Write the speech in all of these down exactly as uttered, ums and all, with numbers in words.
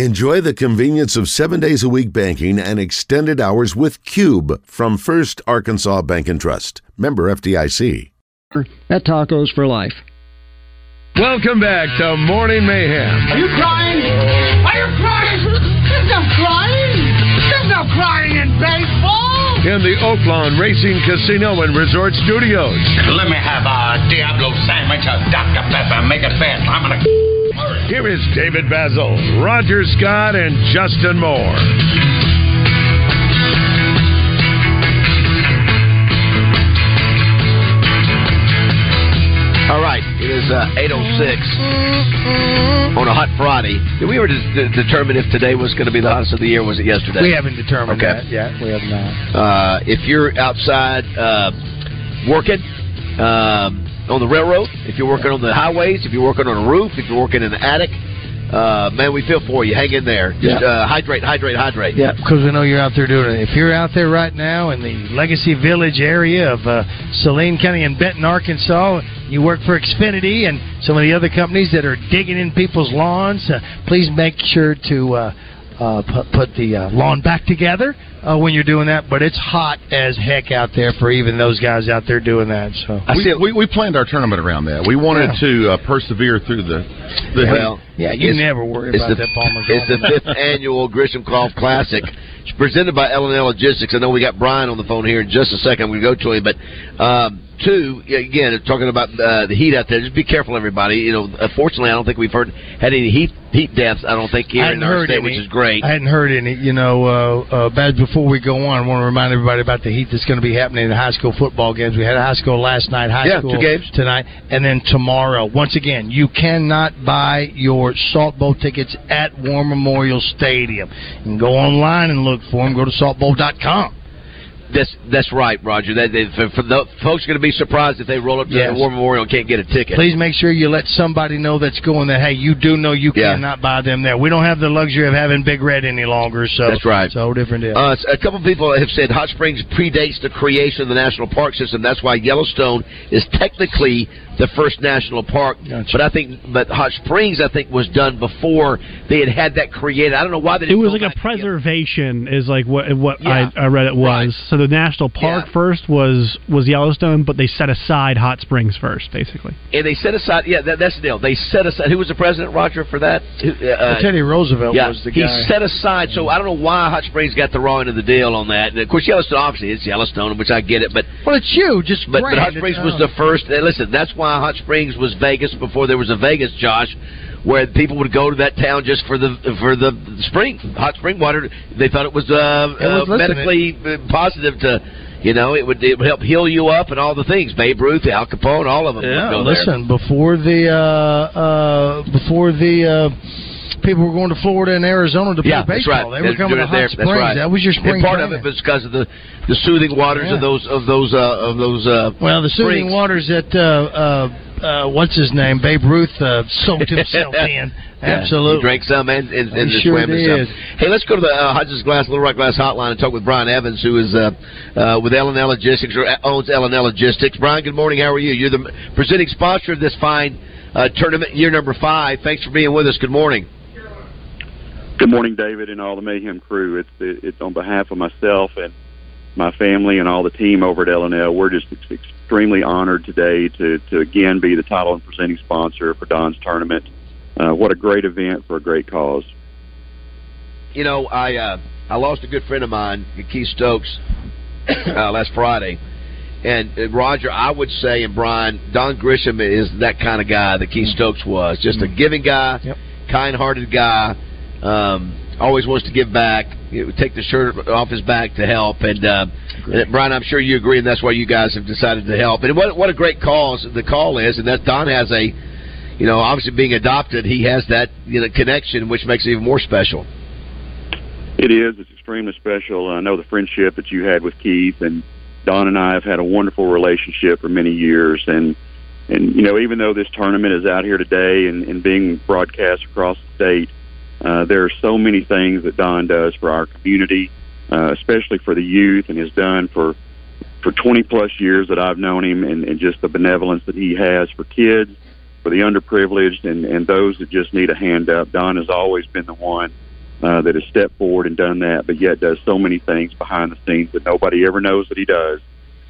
Enjoy the convenience of seven days a week banking and extended hours with Cube from First Arkansas Bank and Trust. Member F D I C. At Tacos for Life. Welcome back to Morning Mayhem. Are you crying? Are you crying? There's no crying. There's no crying in baseball. In the Oaklawn Racing Casino and Resort Studios. Let me have a Diablo sandwich, a Doctor Pepper, make it fast. I'm going to... Here is David Basil, Roger Scott, and Justin Moore. All right, it is uh, eight oh six on a hot Friday. We were just d- determined if today was going to be the hottest of the year, was it yesterday? We haven't determined okay. that yet. We have not. Uh, if you're outside uh, working, um, on the railroad, if you're working on the highways, if you're working on a roof, if you're working in an attic, uh, man, we feel for you. Hang in there. Just yeah. uh, hydrate, hydrate, hydrate. Yeah, because we know you're out there doing it. If you're out there right now in the Legacy Village area of uh, Saline County in Benton, Arkansas, you work for Xfinity and some of the other companies that are digging in people's lawns, uh, please make sure to uh, uh, put, put the uh, lawn back together Uh, when you're doing that, but it's hot as heck out there for even those guys out there doing that. So we we, we planned our tournament around that. We wanted yeah. to uh, persevere through the. the well, yeah, you never worry about the, that, Palmer. It's the fifth annual Grisham Croft Classic. It's presented by L and L Logistics. I know we got Brian on the phone here in just a second. We go to him, but um, two again talking about uh, the heat out there. Just be careful, everybody. You know, unfortunately, I don't think we've heard had any heat heat deaths. I don't think here in our state, any. which is great. I hadn't heard any. You know, uh, uh, bad before. Before we go on, I want to remind everybody about the heat that's going to be happening in high school football games. We had high school last night, high yeah, school two games. tonight, and then tomorrow. Once again, you cannot buy your Salt Bowl tickets at War Memorial Stadium. You can go online and look for them. Go to salt bowl dot com. That's that's right, Roger. That, that, for, for the folks are going to be surprised if they roll up to yes. the War Memorial and can't get a ticket. Please make sure you let somebody know that's going that, hey, you do know you yeah. cannot buy them there. We don't have the luxury of having Big Red any longer. So that's right. It's a whole different deal. Uh, a couple of people have said Hot Springs predates the creation of the National Park System. That's why Yellowstone is technically the first national park. Gotcha. But I think, but Hot Springs, I think, was done before they had had that created. I don't know why they didn't. It was like a preservation is like what what yeah. I, I read it was. Right. So the national park yeah. first was, was Yellowstone, but they set aside Hot Springs first, basically. And they set aside, yeah, that, that's the deal. They set aside, who was the president, Roger, for that? Uh, Teddy Roosevelt yeah, was the guy. He set aside, so I don't know why Hot Springs got the raw end of the deal on that. And of course, Yellowstone, obviously, it's Yellowstone, which I get it. But well, it's huge. It's but, but Hot Springs was the first. Listen, that's why Hot Springs was Vegas before there was a Vegas, Josh, where people would go to that town just for the for the spring, hot spring water. They thought it was, uh, it was uh, medically positive to... You know, it would it would help heal you up and all the things. Babe Ruth, Al Capone, all of them. Yeah, would go listen, there. before the uh, uh, before the uh, people were going to Florida and Arizona to play yeah, baseball, right. they were coming to Hot there. Springs. Right. That was your spring. And part training. of it was because of the, the soothing waters yeah. of those of those uh, of those. Uh, well, the soothing springs. waters that uh, uh, uh, what's his name, Babe Ruth, uh, soaked himself in. Yeah, absolutely. He drank some and, and, and sure swam in some. Hey, let's go to the uh, Hodges Glass, Little Rock Glass hotline and talk with Brian Evans, who is uh, uh, with L and L Logistics, or owns L and L Logistics. Brian, good morning. How are you? You're the presenting sponsor of this fine uh, tournament, year number five. Thanks for being with us. Good morning. Good morning, David, and all the Mayhem crew. It's it's on behalf of myself and my family and all the team over at L and L. We're just extremely honored today to, to again be the title and presenting sponsor for Don's tournament. Uh, what a great event for a great cause. You know, I uh, I lost a good friend of mine, Keith Stokes, uh, last Friday. And, uh, Roger, I would say, and Brian, Don Grisham is that kind of guy that Keith Stokes was. Just a giving guy, yep. kind-hearted guy, um, always wants to give back, you know, take the shirt off his back to help. And, uh, and, Brian, I'm sure you agree, and that's why you guys have decided to help. And what, what a great cause the call is, and that Don has a... You know, obviously being adopted, he has that you know, connection, which makes it even more special. It is. It's extremely special. I know the friendship that you had with Keith, and Don and I have had a wonderful relationship for many years. And, and you know, even though this tournament is out here today and, and being broadcast across the state, uh, there are so many things that Don does for our community, uh, especially for the youth, and has done for, for twenty-plus years that I've known him, and, and just the benevolence that he has for kids, for the underprivileged, and, and those that just need a hand up. Don has always been the one uh, that has stepped forward and done that, but yet does so many things behind the scenes that nobody ever knows that he does.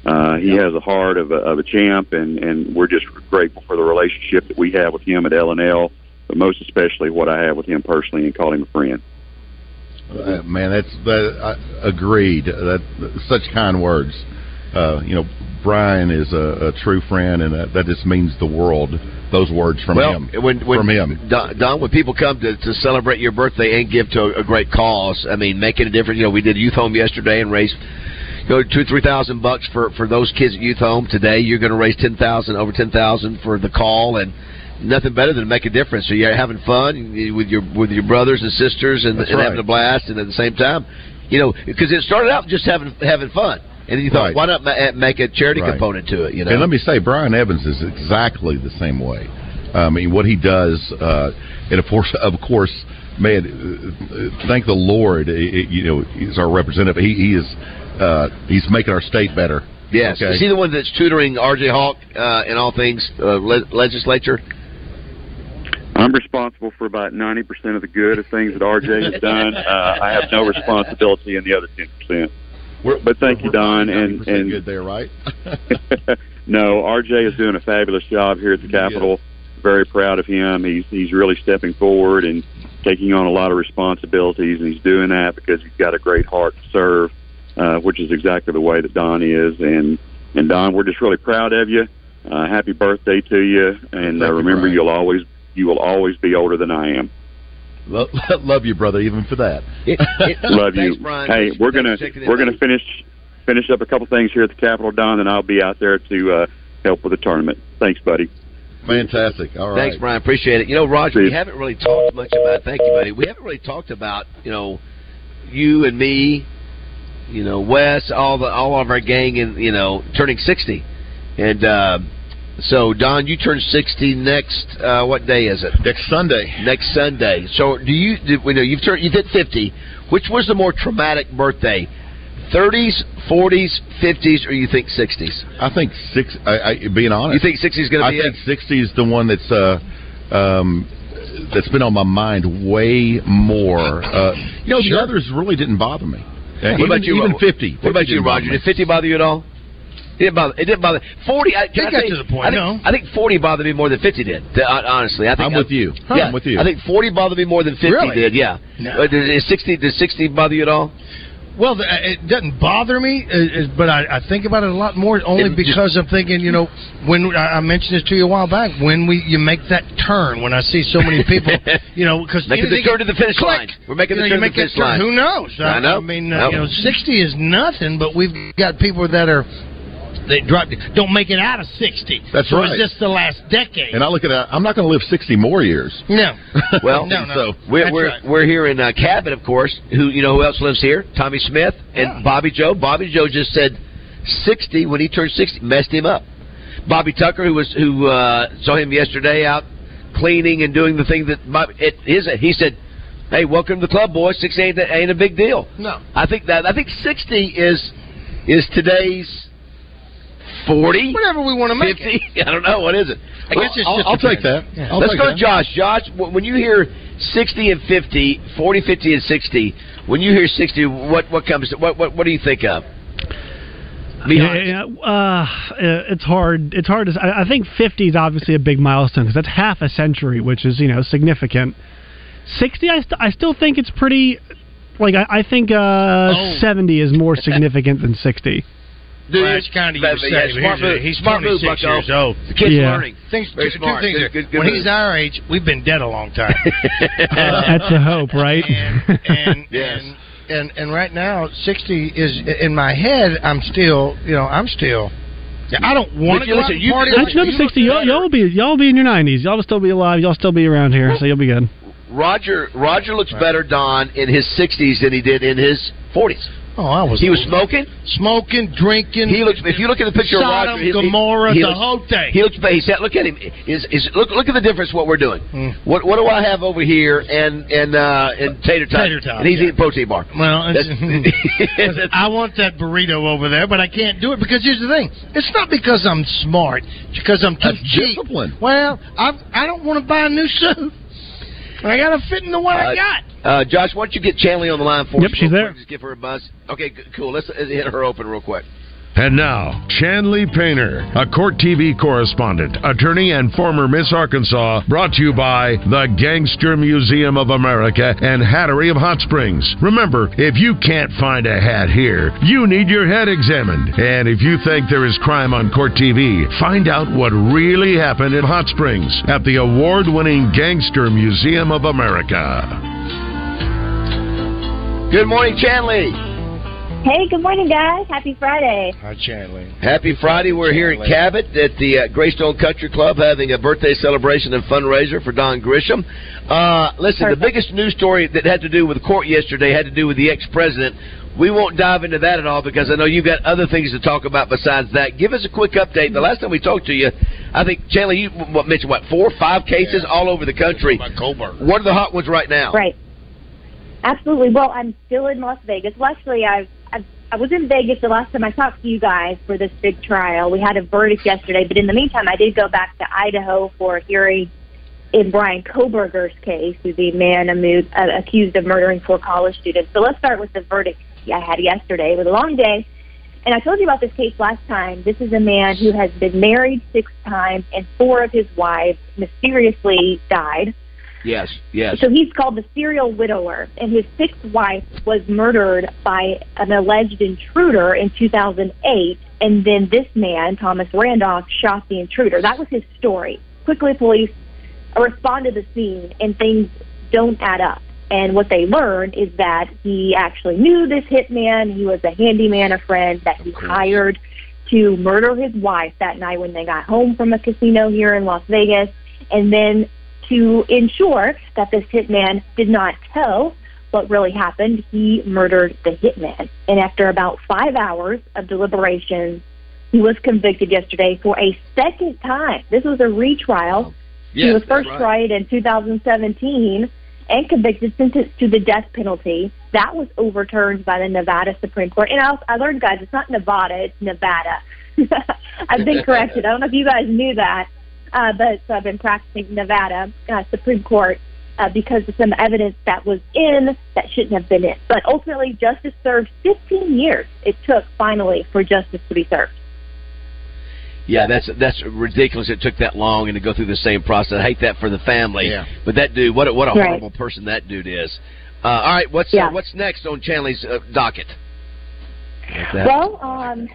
Uh, he has the heart of a, of a champ, and, and we're just grateful for the relationship that we have with him at L and L, but most especially what I have with him personally and call him a friend. Uh, man, that's that, uh, agreed. That, such kind words. Uh, you know, Brian is a, a true friend, and that, that just means the world. Those words from well, him. When, when, from him, Don, Don. When people come to, to celebrate your birthday and give to a, a great cause, I mean, making a difference. You know, we did Youth Home yesterday and raised. Go two, three thousand bucks for for those kids at Youth Home today. You're going to raise ten thousand, over ten thousand for the call, and nothing better than to make a difference. So you're having fun with your with your brothers and sisters, and, and right. having a blast. And at the same time, you know, because it started out just having having fun, and you thought, right. why not ma- make a charity right. component to it? You know, and let me say, Brian Evans is exactly the same way. I mean, what he does, uh, and of course, of course. Man, thank the Lord, it, you know, he's our representative. He, he is, uh, he's making our state better. Yes. Okay? Is he the one that's tutoring R J Hawk uh, in all things uh, le- legislature? I'm responsible for about ninety percent of the good of things that R J has done. Uh, I have no responsibility in the other ten percent. We're, but thank we're, you, Don. We're and, and good there, right? No, R J is doing a fabulous job here at the Capitol. Yeah. Very proud of him. He's he's really stepping forward and taking on a lot of responsibilities, and he's doing that because he's got a great heart to serve, uh, which is exactly the way that Don is. And, and Don, we're just really proud of you. Uh, happy birthday to you, and uh, remember, you, you'll always you will always be older than I am. Love, love you, brother, even for that. It, it, love thanks, you. Brian. Hey, we're gonna we're gonna finish finish up a couple things here at the Capitol, Don, and I'll be out there to uh, help with the tournament. Thanks, buddy. Fantastic. All right. Thanks, Brian. Appreciate it. You know, Roger, we haven't really talked much about, thank you, buddy. We haven't really talked about, you know, you and me, you know, Wes, all the all of our gang, and, you know, turning sixty. And uh, so, Don, you turn sixty next, uh, what day is it? Next Sunday. Next Sunday. So, do you, do, you know, you've turned, you did fifty. Which was the more traumatic birthday? thirties, forties, fifties, or you think sixties? I think six. I, I, being honest, you think sixties going to be? I think sixty is the one that's uh, um, that's been on my mind way more. Uh, you know, sure. The others really didn't bother me. Uh, what even, about you? Even fifty. What about you, Roger? Did fifty bother you at all? It didn't bother. It didn't bother. Forty. I, I think that's to the point. I think, no. I think forty bothered me more than fifty did. Honestly, I think I'm with I, you. Huh, yeah, I'm with you. I think forty bothered me more than fifty really? did. Yeah. No. Did sixty? Did sixty bother you at all? Well, it doesn't bother me, but I think about it a lot more only because I'm thinking, you know, when I mentioned this to you a while back, when we you make that turn, when I see so many people, you know, because making the turn to the finish line, we're making the turn to the finish line. Who knows? I know. I mean, you know, sixty is nothing, but we've got people that are. They dropped. Don't make it out of sixty. That's so right. It's just the last decade. And I look at it. I'm not going to live sixty more years. No. Well, no, no. So we're we're, right. we're here in uh, Cabot, of course. Who you know? Who else lives here? Tommy Smith and yeah. Bobby Joe. Bobby Joe just said sixty when he turned sixty messed him up. Bobby Tucker, who was who uh, saw him yesterday out cleaning and doing the thing that Bobby, it is. He said, "Hey, welcome to the club, boys. Sixty ain't, ain't a big deal." No. I think that I think sixty is is today's. forty? Whatever we want to make fifty? It. I don't know. What is it? I guess it's I'll, just I'll take that. Yeah. I'll Let's take go that. to Josh. Josh, when you hear sixty and fifty, forty, fifty, and sixty, when you hear sixty, what, what comes to, what, what what do you think of? Be yeah, yeah, uh, it's hard. It's hard. To, I, I think fifty is obviously a big milestone because that's half a century, which is, you know, significant. sixty, I, st- I still think it's pretty, like, I, I think uh, oh. seventy is more significant than sixty. Dude, well, that's kind of yeah, smart move. He's smart move, Bucko. Years old. The kid's yeah. learning. Things, Very two, smart. Two things. Good, good, good when move. He's our age, we've been dead a long time. That's the hope, right? And, and, yes. and, and and right now, sixty is in my head. I'm still, you know, I'm still. Yeah, I don't want to go listen, out and party. That's another you sixty. Y'all, y'all will be, y'all will be in your nineties. Y'all will still be alive. Y'all will still be around here, so you'll be good. Roger, Roger looks right. better, Don, in his sixties than he did in his forties. Oh, I was. He was smoking, smoking, drinking. He looks. If you look at the picture Sodom, of Roger, Gomorrah, he, he the looks, whole thing. He looks. He said, "Look at him. Is is look? Look at the difference. What we're doing. Mm. What what do I have over here? And and uh, and tater tot. Tater tot. And he's yeah. eating protein bar. Well, it's, I want that burrito over there, but I can't do it because here's the thing. It's not because I'm smart. It's because I'm too That's cheap. Disciplined. Well, I I don't want to buy a new suit. I got to fit in the one uh, I got. Uh, Josh, why don't you get Chanley on the line for us? Yep, she's there. Quick. Just give her a buzz. Okay, cool. Let's hit her open real quick. And now, Chanley Painter, a Court T V correspondent, attorney, and former Miss Arkansas, brought to you by the Gangster Museum of America and Hattery of Hot Springs. Remember, if you can't find a hat here, you need your head examined. And if you think there is crime on Court T V, find out what really happened in Hot Springs at the award-winning Gangster Museum of America. Good morning, Chanley. Hey, good morning, guys. Happy Friday. Hi, Chanley. Happy Friday. We're here at Cabot at the uh, Greystone Country Club having a birthday celebration and fundraiser for Don Grisham. Uh, listen, Perfect. The biggest news story that had to do with court yesterday had to do with the ex-president. We won't dive into that at all because I know you've got other things to talk about besides that. Give us a quick update. The last time we talked to you, I think, Chanley, you what, mentioned, what, four or five cases yeah. all over the country. About Goldberg. What are the hot ones right now? Right. Absolutely. Well, I'm still in Las Vegas. Well, actually, I've I was in Vegas the last time I talked to you guys for this big trial. We had a verdict yesterday, but in the meantime, I did go back to Idaho for a hearing in Brian Koberger's case, who's the man accused of murdering four college students. So let's start with the verdict I had yesterday. It was a long day, and I told you about this case last time. This is a man who has been married six times, and four of his wives mysteriously died. Yes, yes. So he's called the serial widower, and his sixth wife was murdered by an alleged intruder in two thousand eight, and then this man, Thomas Randolph, shot the intruder. That was his story. Quickly, police respond to the scene, and things don't add up. And what they learn is that he actually knew this hitman. He was a handyman, a friend that he hired to murder his wife that night when they got home from a casino here in Las Vegas, and then to ensure that this hitman did not tell what really happened, he murdered the hitman. And after about five hours of deliberations, he was convicted yesterday for a second time. This was a retrial. Yes, he was first right. tried in two thousand seventeen and convicted, sentenced to the death penalty. That was overturned by the Nevada Supreme Court. And I, I learned, guys, it's not Nevada, it's Nevada. I've been corrected. I don't know if you guys knew that. Uh, but so I've been practicing Nevada uh, Supreme Court uh, because of some evidence that was in that shouldn't have been in. But ultimately, justice served fifteen years. It took, finally, for justice to be served. Yeah, that's that's ridiculous. It took that long and to go through the same process. I hate that for the family. Yeah. But that dude, what a, what a right. horrible person that dude is. Uh, all right, what's yeah. uh, what's next on Chanley's uh, docket? Well, um,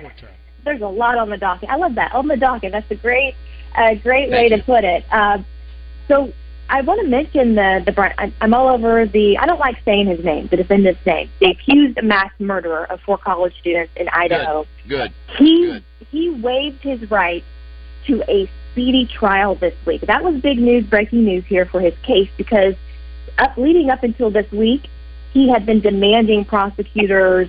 there's a lot on the docket. I love that. On the docket, that's a great... A great way to put it. Uh, so I want to mention the, the I'm all over the, I don't like saying his name, the defendant's name, the accused mass murderer of four college students in Idaho. Good. Good. He, Good. he waived his right to a speedy trial this week. That was big news, breaking news here for his case because up leading up until this week, he had been demanding prosecutors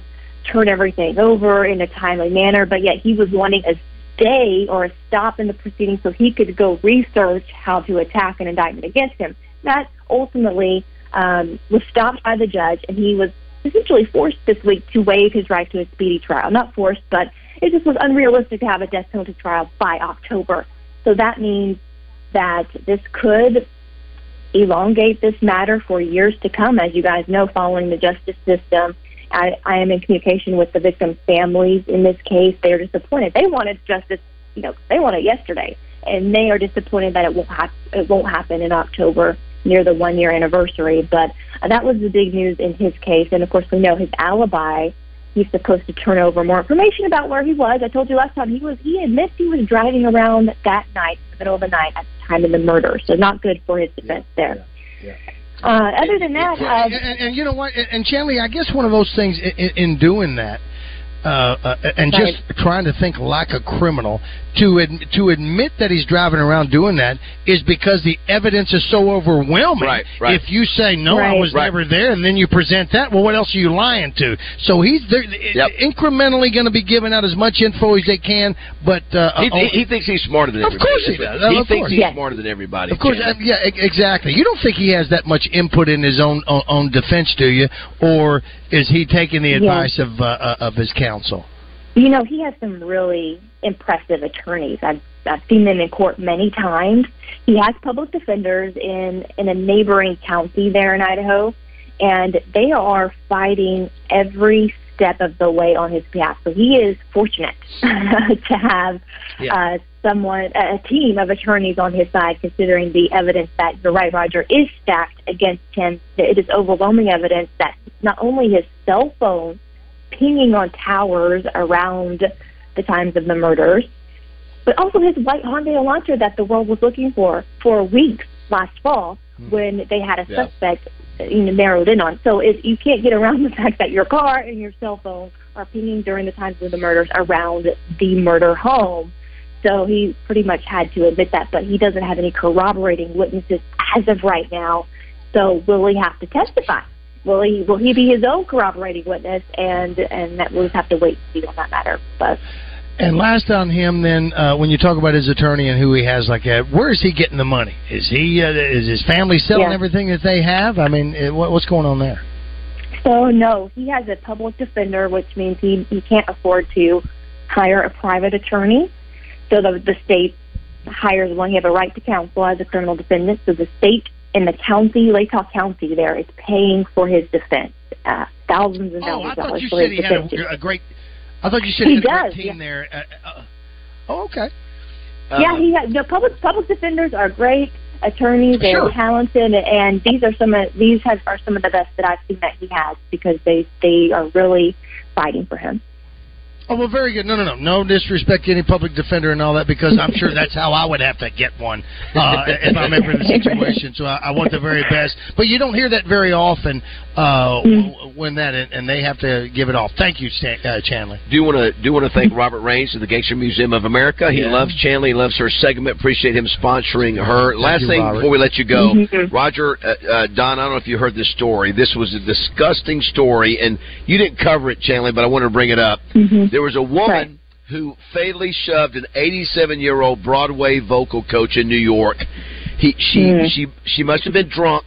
turn everything over in a timely manner, but yet he was wanting a day or a stop in the proceedings so he could go research how to attack an indictment against him. That ultimately um, was stopped by the judge, and he was essentially forced this week to waive his right to a speedy trial. Not forced, but it just was unrealistic to have a death penalty trial by October. So that means that this could elongate this matter for years to come, as you guys know, following the justice system. I, I am in communication with the victims' families in this case. They are disappointed. They wanted justice, you know, they wanted it yesterday, and they are disappointed that it won't, ha- it won't happen in October near the one-year anniversary. But uh, that was the big news in his case. And, of course, we know his alibi, he's supposed to turn over more information about where he was. I told you last time he was. He admits he was driving around that night, the middle of the night, at the time of the murder. So not good for his defense yeah, there. Yeah, yeah. Uh, other than that, uh, and, and, and you know what, and, and Chanley, I guess one of those things in, in doing that, uh, uh, and right. just trying to think like a criminal, to ad, to admit that he's driving around doing that is because the evidence is so overwhelming. Right, right. If you say no, right. I was right. never there, and then you present that, well, what else are you lying to? So he's there, yep. incrementally going to be giving out as much info as they can, but uh, he, he, he thinks he's smarter than everybody. Of course he does. He of thinks course. he's yeah. smarter than everybody. Of course, uh, yeah, exactly. You don't think he has that much input in his own own, own defense, do you? Or is he taking the advice yeah. of uh, of his counsel? You know, he has some really impressive attorneys. I've I've seen them in court many times. He has public defenders in, in a neighboring county there in Idaho, and they are fighting every step of the way on his behalf. So he is fortunate to have yeah. uh, someone, a team of attorneys on his side, considering the evidence that, you're right, Roger, is stacked against him. It is overwhelming evidence that not only his cell phone pinging on towers around the times of the murders, but also his white Hyundai Elantra that the world was looking for for weeks last fall mm. when they had a yeah. suspect you know, narrowed in on. So it, you can't get around the fact that your car and your cell phone are pinging during the times of the murders around the murder home. So he pretty much had to admit that, but he doesn't have any corroborating witnesses as of right now. So will he have to testify? Will he, will he be his own corroborating witness? And, and that we'll just have to wait to see on that matter. But... And last on him, then, uh, when you talk about his attorney and who he has like that, where is he getting the money? Is he uh, is his family selling yeah. everything that they have? I mean, it, what, what's going on there? So, no, he has a public defender, which means he, he can't afford to hire a private attorney. So the, the state hires one. You have a right to counsel as a criminal defendant. So the state and the county, Latah County there, is paying for his defense, uh, thousands and thousands oh, of dollars for his defense. Oh, I thought you said he had a, a great... I thought you said he had does, a great team yeah. there. Uh, uh, oh, okay. Uh, yeah, he has, the public public defenders are great attorneys. They're sure. talented, and these are some of these have, are some of the best that I've seen that he has, because they they are really fighting for him. Oh, well, very good. No, no, no. No disrespect to any public defender and all that, because I'm sure that's how I would have to get one uh, if I'm ever in the situation. So I, I want the very best. But you don't hear that very often uh, mm-hmm. when that, and they have to give it off. Thank you, Stan, uh, Chanley. Do you want to do want to thank Robert Raines of the Gangster Museum of America. He yeah. loves Chanley, loves her segment. Appreciate him sponsoring her. Thank Last you, thing Robert. Before we let you go, mm-hmm. Roger, uh, uh, Don, I don't know if you heard this story. This was a disgusting story, and you didn't cover it, Chanley, but I wanted to bring it up. Mm-hmm. There was a woman right. who fatally shoved an eighty-seven-year-old Broadway vocal coach in New York. He, she, mm. she, she must have been drunk.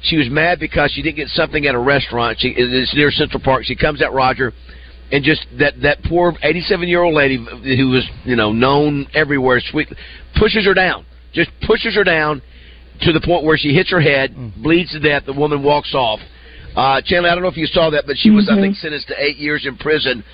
She was mad because she didn't get something at a restaurant. She, it's near Central Park. She comes at Roger, and just that, that poor eighty-seven-year-old lady who was, you know, known everywhere, sweet, pushes her down. Just pushes her down to the point where she hits her head, mm. bleeds to death. The woman walks off. Uh, Chanley, I don't know if you saw that, but she was, mm-hmm. I think, sentenced to eight years in prison.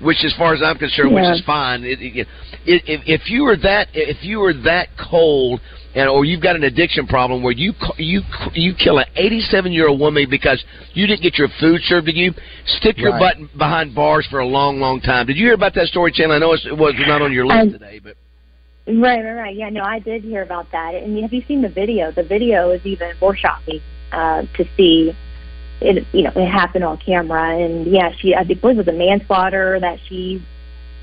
Which, as far as I'm concerned, yeah. which is fine. It, it, it, if you were that, if you were that cold, and or you've got an addiction problem where you you you kill an eighty-seven-year-old woman because you didn't get your food served to you, stick your right. butt behind bars for a long, long time. Did you hear about that story, Chanley? I know it was not on your list um, today, but right, right, right. Yeah, no, I did hear about that. And have you seen the video? The video is even more shocking uh, to see. It, you know, it happened on camera, and yeah, she, I believe it was a manslaughter that she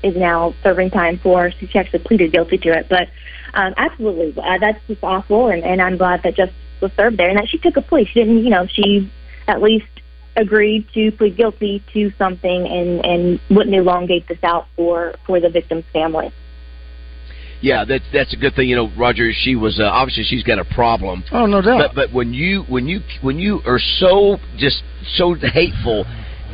is now serving time for. She actually pleaded guilty to it, but um, absolutely, uh, that's just awful, and, and I'm glad that justice was served there, and that she took a plea. She didn't, you know, she at least agreed to plead guilty to something, and, and wouldn't elongate this out for, for the victim's family. Yeah, that's that's a good thing, you know, Roger. She was uh, obviously she's got a problem. Oh, no doubt. But, but when you when you when you are so just so hateful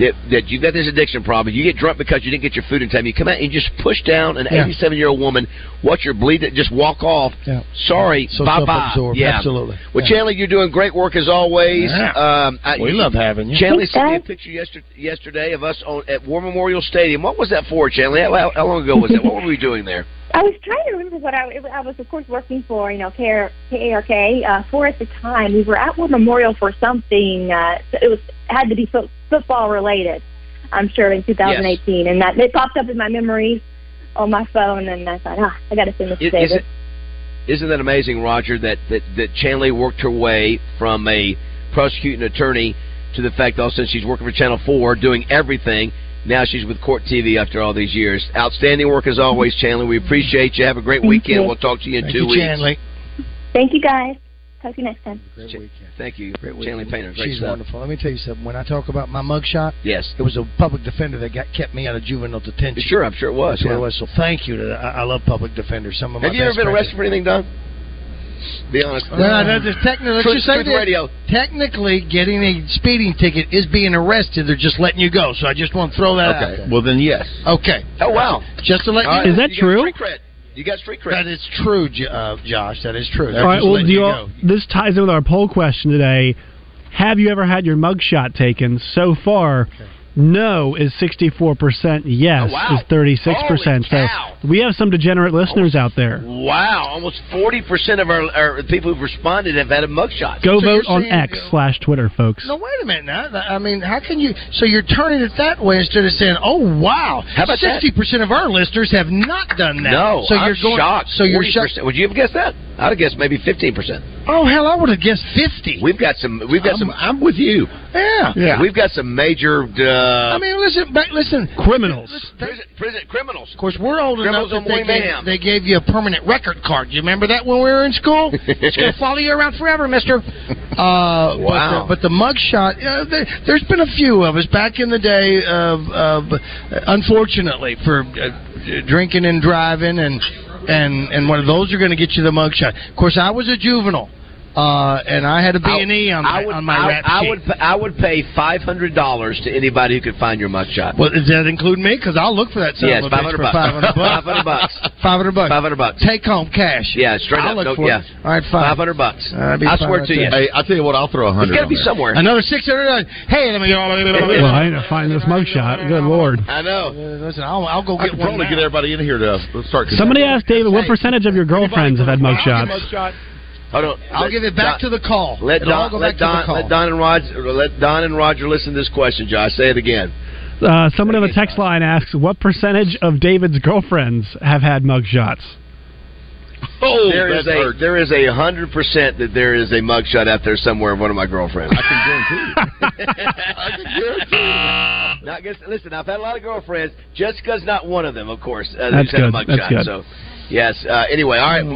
that that you've got this addiction problem, you get drunk because you didn't get your food in time. You come out and you just push down an eighty-seven-year-old yeah. woman, watch her bleed, just walk off. Yeah. Sorry, so bye bye. Yeah, absolutely. Well, yeah. Chanley, you're doing great work as always. Yeah. Um, I, we you, love having you. Chanley sent me a picture yesterday, yesterday of us on, at War Memorial Stadium. What was that for, Chanley? How, how long ago was that? What were we doing there? I was trying to remember what I, I was, of course, working for, you know, K A R K, uh, for at the time. We were at War Memorial for something. Uh, it was had to be fo- football related, I'm sure, in two thousand eighteen. Yes. And that it popped up in my memories on my phone, and I thought, ah, I got to send this to David. Isn't that amazing, Roger, that, that, that Chanley worked her way from a prosecuting attorney to the fact also she's working for Channel four, doing everything. Now she's with Court T V after all these years. Outstanding work as always, Chanley. We appreciate you. Have a great Thank weekend. You. We'll talk to you in Thank two you, weeks. Chanley. Thank you, guys. Talk to you next time. Great weekend. Thank you. Great weekend. Chanley Painter. Great She's stuff. Wonderful. Let me tell you something. When I talk about my mugshot, yes. it was a public defender that got kept me out of juvenile detention. Sure, I'm sure it was. Sure yeah. it was. So thank you. To, I, I love public defenders. Some of my Have you ever been arrested for anything, Don? Be honest. No, no, there's techni- let's Truth, just say radio. Technically, getting a speeding ticket is being arrested. They're just letting you go. So I just want to throw that okay. out there. Well, then, yes. Okay. Oh, wow. Just to let you know. Is that you true? You got street cred. That is true, uh, Josh. That is true. All right, well, do you all, this ties in with our poll question today. Have you ever had your mugshot taken? So far, okay. No is sixty-four percent. Yes, oh, wow. is thirty-six percent. So we have some degenerate listeners almost, out there. Wow, almost forty percent of our, our people who've responded have had a mugshot. Go so vote on X slash Twitter, folks. No, wait a minute now. I mean, how can you... So you're turning it that way instead of saying, oh, wow, how about sixty percent that? Of our listeners have not done that. No, so I'm you're going, shocked. So you're shocked. Would you have guessed that? I'd have guessed maybe fifteen percent. Oh hell! I would have guessed fifty. We've got some. We've got I'm, some. I'm with you. Yeah. Yeah. We've got some major. Uh, I mean, listen, listen. Criminals. Listen, prison, prison criminals. Of course, we're old criminals enough that they gave, they gave you a permanent record card. You remember that when we were in school? It's gonna follow you around forever, Mister. Uh, wow. But the, but the mugshot. Uh, there, there's been a few of us back in the day of, of uh, unfortunately, for uh, drinking and driving and. And and one of those are going to get you the mugshot. Of course, I was a juvenile, uh, and I had a B and E on my, I would, on my I, rap sheet. I would, I would pay five hundred dollars to anybody who could find your mugshot. Well, does that include me? Because I'll look for that son yes, of a bitch for five hundred bucks. five hundred bucks. five hundred bucks. five hundred bucks. Take home cash. Yeah, straight I'll up. Look no, for yeah. It. All right, fine. five hundred bucks. Uh, I'll five hundred swear to you. Hey, I'll tell you what, I'll throw one hundred dollars. It's got to be somewhere. Another six hundred dollars. Hey, let me go. Well, I need to find this mugshot. Good Lord. I know. Uh, listen, I'll, I'll go get I can one. Probably now. Get everybody in here to uh, start. Somebody asked David, what percentage of your girlfriends have had mugshots? Hold on. I'll let, give it back Don, to the call. Let Don, go let, Don, the call. Let Don and Roger let Don and Roger listen to this question, Josh. Say it again. Uh, someone on the text line asks, "What percentage of David's girlfriends have had mugshots?" Oh, there is a hurt. There is a hundred percent that there is a mugshot out there somewhere of one of my girlfriends. I can guarantee you. I can guarantee you. Now, I guess, listen, I've had a lot of girlfriends. Jessica's not one of them, of course. Uh, That's good. Had a mug That's shot, good. So. Yes. Uh, anyway, all right.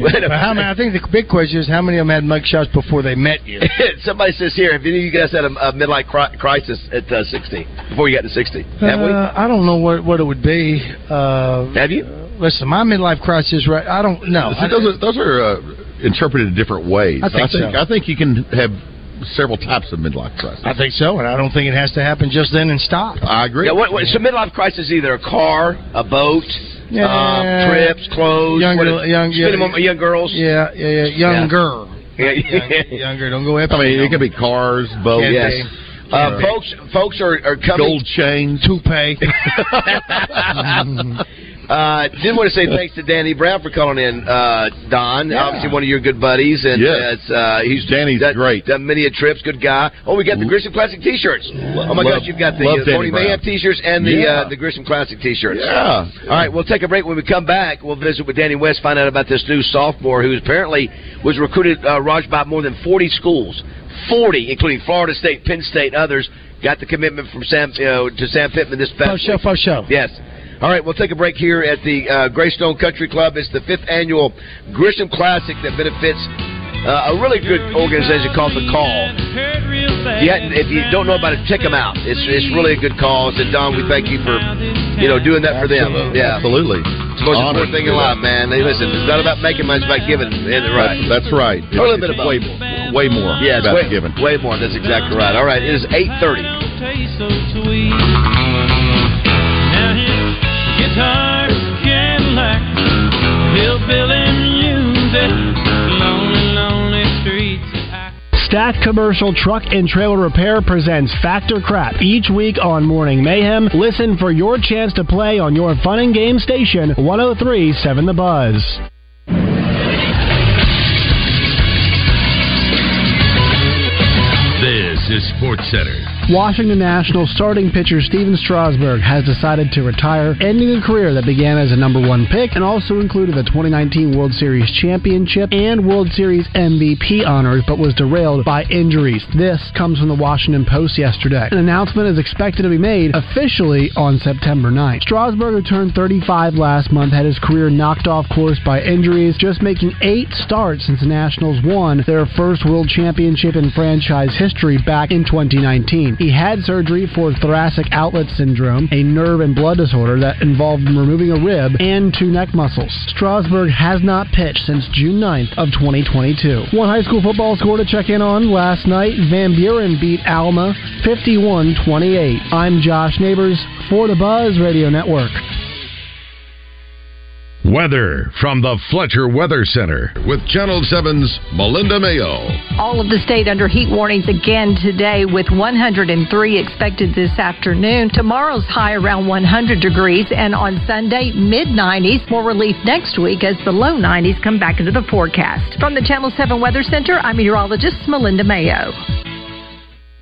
But how many, I think the big question is how many of them had mugshots before they met you? Somebody says here, have any of you guys had a, a midlife cri- crisis at uh, sixty, before you got to sixty? Have uh, we? I don't know what, what it would be. Uh, have you? Uh, listen, my midlife crisis, right? I don't know. See, those are, those are uh, interpreted different ways. I think, I think so. I think you can have several types of midlife crisis. I think so, and I don't think it has to happen just then and stop. I agree. Yeah, what, what, so midlife crisis is either a car, a boat... Yeah, um, trips, clothes, younger, what is, young, spending yeah, on young girls. Yeah, yeah, yeah, younger, yeah. Young, younger. Don't go after. I mean, younger. It could be cars, boats. Yes. yes. Uh, yeah. Folks, folks are, are coming. Gold chain, toupee. uh, did want to say thanks to Danny Brown for calling in, uh, Don. Yeah. Obviously, one of your good buddies, and yes. uh, he's Danny's done, great. Done many a trips, good guy. Oh, we got the Grisham Classic T-shirts. Oh my love, gosh, you've got the uh, Morning Mayhem T-shirts and the yeah. uh, the Grisham Classic T-shirts. Yeah. All right, we'll take a break. When we come back, we'll visit with Danny West, find out about this new sophomore who apparently was recruited, uh, Raj, by more than forty schools. forty, including Florida State, Penn State, others, got the commitment from Sam uh, to Sam Pittman this past week. For sure, for sure. Yes. All right, we'll take a break here at the uh, Greystone Country Club. It's the fifth annual Grisham Classic that benefits uh, a really good organization called The Call. Yeah, if you don't know about it, check them out. It's it's really a good cause, and Don, we thank you for you know doing that absolutely. For them. Yeah, absolutely. It's the most Honored important thing in life, man. Hey, listen, it's not about making money; it's about giving. Right. That's, that's right. It's, a little bit about way more. Way more. Yeah, it's about way, giving. Way more. That's exactly right. All right, it is eight thirty. Stack Commercial Truck and Trailer Repair presents Factor Crap each week on Morning Mayhem. Listen for your chance to play on your fun and game station, one oh three point seven The Buzz. This is Sports Center. Washington Nationals starting pitcher Steven Strasburg has decided to retire, ending a career that began as a number one pick and also included the twenty nineteen World Series Championship and World Series M V P honors, but was derailed by injuries. This comes from the Washington Post yesterday. An announcement is expected to be made officially on September ninth. Strasburg, who turned thirty-five last month, had his career knocked off course by injuries, just making eight starts since the Nationals won their first World Championship in franchise history back in twenty nineteen. He had surgery for thoracic outlet syndrome, a nerve and blood disorder that involved removing a rib and two neck muscles. Strasburg has not pitched since June ninth of twenty twenty-two. One high school football score to check in on last night. Van Buren beat Alma fifty-one twenty-eight. I'm Josh Neighbors for the Buzz Radio Network. Weather from the Fletcher Weather Center with Channel seven's Melinda Mayo. All of the state under heat warnings again today with one hundred three expected this afternoon. Tomorrow's high around one hundred degrees, and on Sunday, mid nineties. More relief next week as the low nineties come back into the forecast. From the Channel seven Weather Center, I'm meteorologist Melinda Mayo.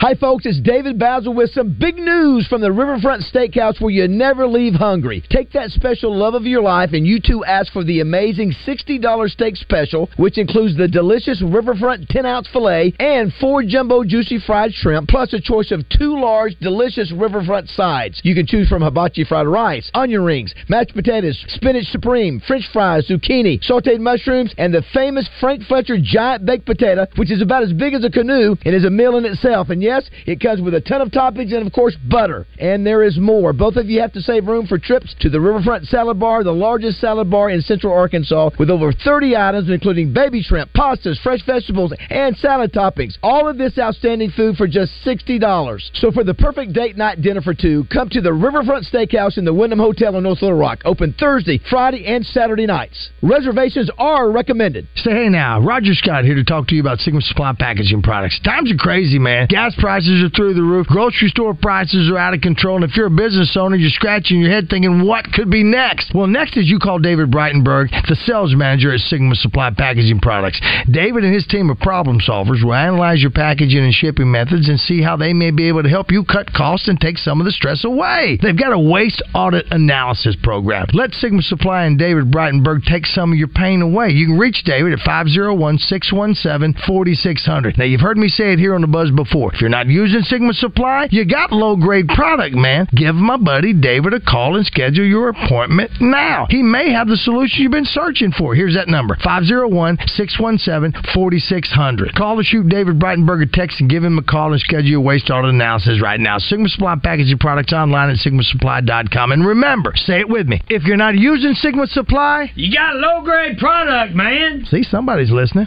Hi, folks. It's David Basil with some big news from the Riverfront Steakhouse, where you never leave hungry. Take that special love of your life, and you too ask for the amazing sixty dollars steak special, which includes the delicious Riverfront ten-ounce filet and four jumbo juicy fried shrimp, plus a choice of two large, delicious Riverfront sides. You can choose from hibachi fried rice, onion rings, mashed potatoes, spinach supreme, french fries, zucchini, sautéed mushrooms, and the famous Frank Fletcher giant baked potato, which is about as big as a canoe and is a meal in itself. And yes, it comes with a ton of toppings and, of course, butter. And there is more. Both of you have to save room for trips to the Riverfront Salad Bar, the largest salad bar in Central Arkansas, with over thirty items, including baby shrimp, pastas, fresh vegetables, and salad toppings. All of this outstanding food for just sixty dollars. So for the perfect date night dinner for two, come to the Riverfront Steakhouse in the Wyndham Hotel in North Little Rock. Open Thursday, Friday, and Saturday nights. Reservations are recommended. Say hey now, Roger Scott here to talk to you about Sigma Supply Packaging Products. Times are crazy, man. Gas prices are through the roof. Grocery store prices are out of control. And if you're a business owner, you're scratching your head thinking, what could be next? Well, next is you call David Breitenberg, the sales manager at Sigma Supply Packaging Products. David and his team of problem solvers will analyze your packaging and shipping methods and see how they may be able to help you cut costs and take some of the stress away. They've got a waste audit analysis program. Let Sigma Supply and David Breitenberg take some of your pain away. You can reach David at five oh one, six one seven, four six zero zero. Now, you've heard me say it here on The Buzz before. If you're not using Sigma Supply, you got low-grade product, man. Give my buddy David a call and schedule your appointment now. He may have the solution you've been searching for. Here's that number, five oh one, six one seven, four six zero zero. Call or shoot David Breitenberg a text and give him a call and schedule your waste audit analysis right now. Sigma Supply Packaging Products online at sigma supply dot com. And remember, say it with me, if you're not using Sigma Supply, you got low-grade product, man. See, somebody's listening.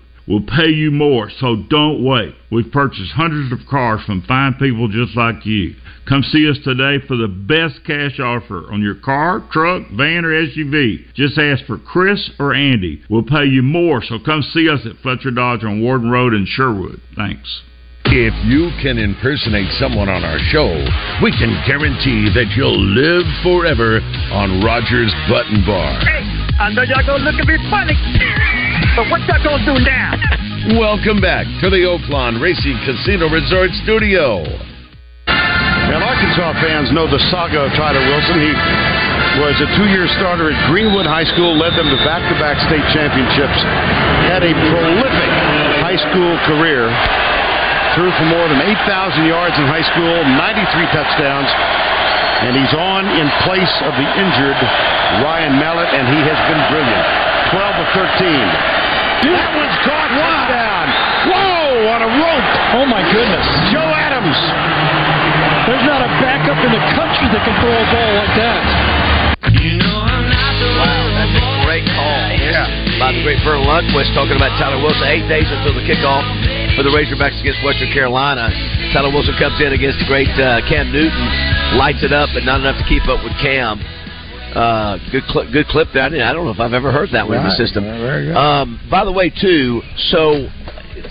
We'll pay you more, so don't wait. We've purchased hundreds of cars from fine people just like you. Come see us today for the best cash offer on your car, truck, van, or S U V. Just ask for Chris or Andy. We'll pay you more, so come see us at Fletcher Dodge on Warden Road in Sherwood. Thanks. If you can impersonate someone on our show, we can guarantee that you'll live forever on Roger's Button Bar. Hey, I know y'all gonna look at me funny. But what y'all gonna do now? Welcome back to the Oaklawn Racing Casino Resort Studio. Now, Arkansas fans know the saga of Tyler Wilson. He was a two-year starter at Greenwood High School, led them to back-to-back state championships, had a prolific high school career, threw for more than eight thousand yards in high school, ninety-three touchdowns, and he's on in place of the injured Ryan Mallett, and he has been brilliant. twelve of thirteen. That one's caught one down. Whoa, on a rope. Oh, my goodness. Joe Adams. There's not a backup in the country that can throw a ball like that. You know I'm not the wow, that's a great call. Yeah. By the great Vern Lundquist talking about Tyler Wilson. Eight days until the kickoff for the Razorbacks against Western Carolina. Tyler Wilson comes in against the great uh, Cam Newton. Lights it up, but not enough to keep up with Cam. Uh, good, cl- good clip there. I, didn't, I don't know if I've ever heard that one right, in the system. Yeah, very good. Um, by the way, too, so,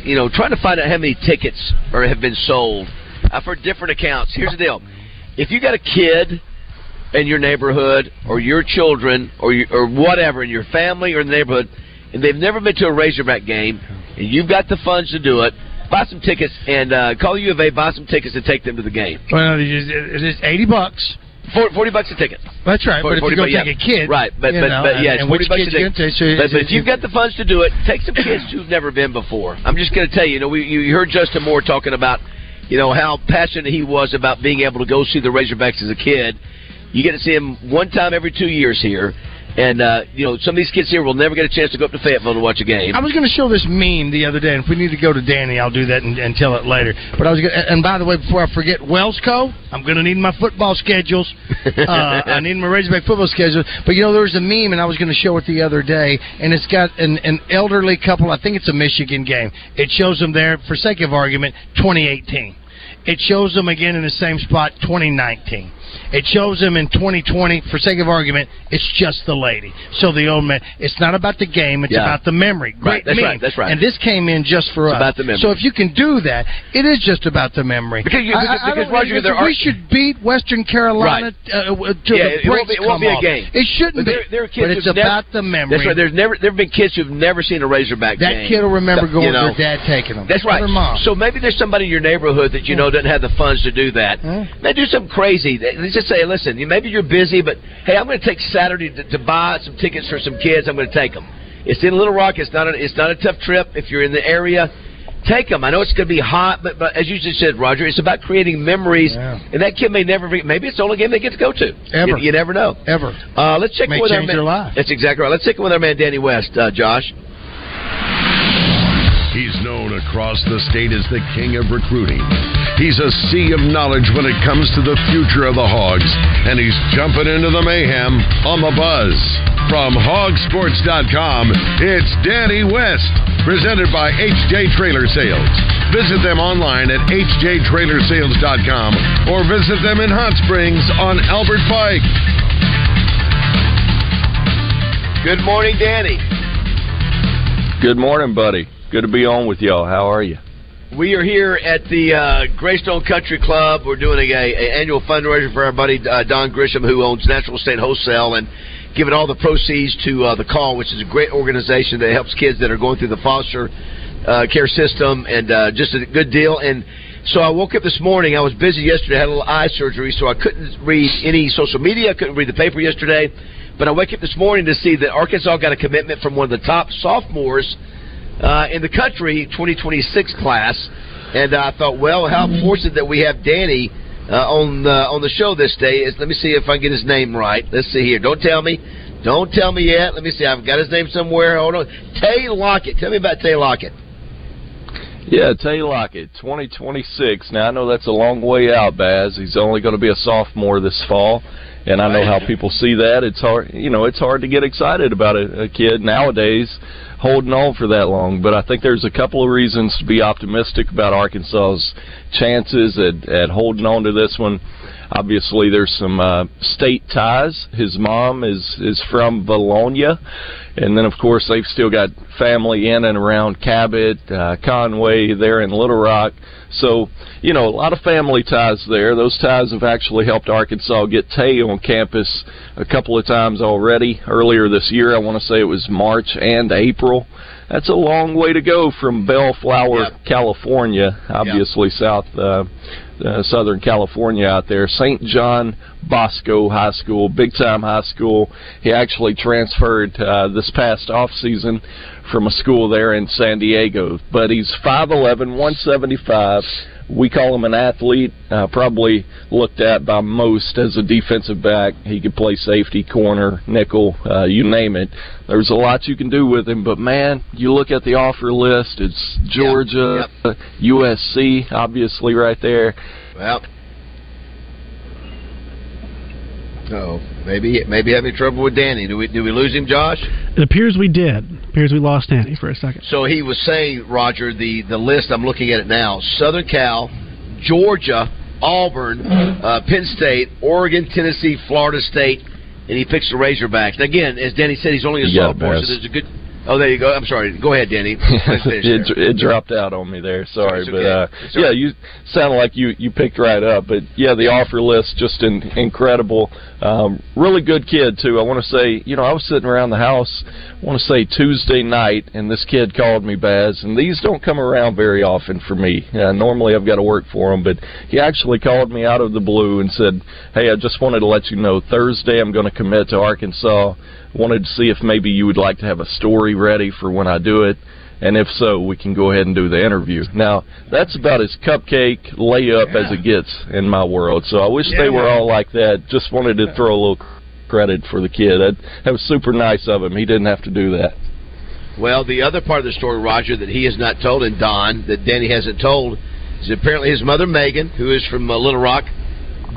you know, trying to find out how many tickets or have been sold. I've heard different accounts. Here's the deal. If you got a kid in your neighborhood or your children or, your, or whatever in your family or the neighborhood, and they've never been to a Razorback game, and you've got the funds to do it, buy some tickets and uh, call U of A, buy some tickets and take them to the game. Well, it's eighty bucks. forty bucks a ticket. That's right, forty, but if you go take yeah. a kid. Right, but, but, know, but yeah, it's forty bucks a ticket. Take, so but, but if you've got the funds to do it, take some kids who've never been before. I'm just going to tell you, you know, we, you heard Justin Moore talking about, you know, how passionate he was about being able to go see the Razorbacks as a kid. You get to see him one time every two years here. And, uh, you know, some of these kids here will never get a chance to go up to Fayetteville to watch a game. I was going to show this meme the other day, and if we need to go to Danny, I'll do that and, and tell it later. But I was, gonna, and by the way, before I forget, Wellsco, I'm going to need my football schedules. Uh, I need my Razorback football schedules. But, you know, there was a meme, and I was going to show it the other day, and it's got an, an elderly couple. I think it's a Michigan game. It shows them there, for sake of argument, twenty eighteen. It shows them again in the same spot, twenty nineteen. It shows them in twenty twenty. For sake of argument, it's just the lady. So the old man, it's not about the game. It's yeah. about the memory. Great right, that's meme. Right, that's right. And this came in just for it's us. About the memory. So if you can do that, it is just about the memory. Because, you, because, I, I because Roger, there are... We should beat Western Carolina right. uh, to yeah, the breaks. It won't be, it won't be a game. It shouldn't there, be. There are kids but it's about never, the memory. That's right. There's never, there have been kids who have never seen a Razorback that game. That kid will remember going you know, to their dad taking them. That's right. Mom. So maybe there's somebody in your neighborhood that you know doesn't have the funds to do that. Huh? They do something crazy. They just say, listen, maybe you're busy, but hey, I'm going to take Saturday to, to buy some tickets for some kids. I'm going to take them. It's in Little Rock. It's not a, it's not a tough trip. If you're in the area, take them. I know it's going to be hot, but, but as you just said, Roger, it's about creating memories. Yeah. And that kid may never be, maybe it's the only game they get to go to. Ever. You, you never know. Ever. Uh, let's check may with change our man. Their life. That's exactly right. Let's check in with our man, Danny West, uh, Josh. He's known across the state as the king of recruiting. He's a sea of knowledge when it comes to the future of the Hogs, and he's jumping into the mayhem on the buzz. From hog sports dot com, it's Danny West, presented by H J Trailer Sales. Visit them online at h j trailer sales dot com or visit them in Hot Springs on Albert Pike. Good morning, Danny. Good morning, buddy. Good to be on with y'all. How are you? We are here at the uh, Greystone Country Club. We're doing a, a annual fundraiser for our buddy uh, Don Grisham, who owns Natural State Wholesale, and giving all the proceeds to uh, the Call, which is a great organization that helps kids that are going through the foster uh, care system, and uh, just a good deal. And so I woke up this morning. I was busy yesterday. I had a little eye surgery, so I couldn't read any social media. I couldn't read the paper yesterday. But I wake up this morning to see that Arkansas got a commitment from one of the top sophomores Uh, in the country, twenty twenty-six class, and uh, I thought, well, how fortunate that we have Danny uh, on the, on the show this day. Is, let me see if I can get his name right. Let's see here. Don't tell me. Don't tell me yet. Let me see. I've got his name somewhere. Hold on. Tay Lockett. Tell me about Tay Lockett. Yeah, Tay Lockett, twenty twenty-six. Now, I know that's a long way out, Baz. He's only going to be a sophomore this fall. And I know how people see that. It's hard, you know, it's hard to get excited about a, a kid nowadays holding on for that long. But I think there's a couple of reasons to be optimistic about Arkansas's chances at, at holding on to this one. Obviously, there's some uh, state ties. His mom is, is from Bologna. And then, of course, they've still got family in and around Cabot, uh, Conway, there in Little Rock. So, you know, a lot of family ties there. Those ties have actually helped Arkansas get Tay on campus a couple of times already. Earlier this year, I want to say it was March and April. That's a long way to go from Bellflower, yep. California, obviously yep. south uh, uh, Southern California out there. Saint John Bosco High School, big-time high school. He actually transferred uh, this past off-season from a school there in San Diego. But he's five eleven, one seventy-five. We call him an athlete, uh, probably looked at by most as a defensive back. He could play safety, corner, nickel, uh, you name it. There's a lot you can do with him, but, man, you look at the offer list, it's Georgia, yep. Yep. U S C, obviously right there. Well, oh, maybe maybe having trouble with Danny. Do we do we lose him, Josh? It appears we did. It appears we lost Danny for a second. So he was saying, Roger, the, the list, I'm looking at it now, Southern Cal, Georgia, Auburn, uh, Penn State, Oregon, Tennessee, Florida State, and he picks the Razorbacks. And again, as Danny said, he's only a sophomore, so there's a good Oh, there you go. I'm sorry. Go ahead, Danny. it, it dropped out on me there. Sorry, okay. but uh, sorry. yeah, you sounded like you, you picked right up. But yeah, the offer list just in, incredible. Um, really good kid too. I want to say, you know, I was sitting around the house. I want to say Tuesday night, and this kid called me, Baz. And these don't come around very often for me. Uh, normally, I've got to work for them, but he actually called me out of the blue and said, "Hey, I just wanted to let you know Thursday I'm going to commit to Arkansas. Wanted to see if maybe you would like to have a story ready for when I do it, and if so, we can go ahead and do the interview." Now, that's about as cupcake layup yeah. as it gets in my world, so I wish yeah, they were yeah. all like that. Just wanted to throw a little credit for the kid. That, that was super nice of him. He didn't have to do that. Well, the other part of the story, Roger, that he has not told, and Don, that Danny hasn't told, is apparently his mother, Megan, who is from uh, Little Rock,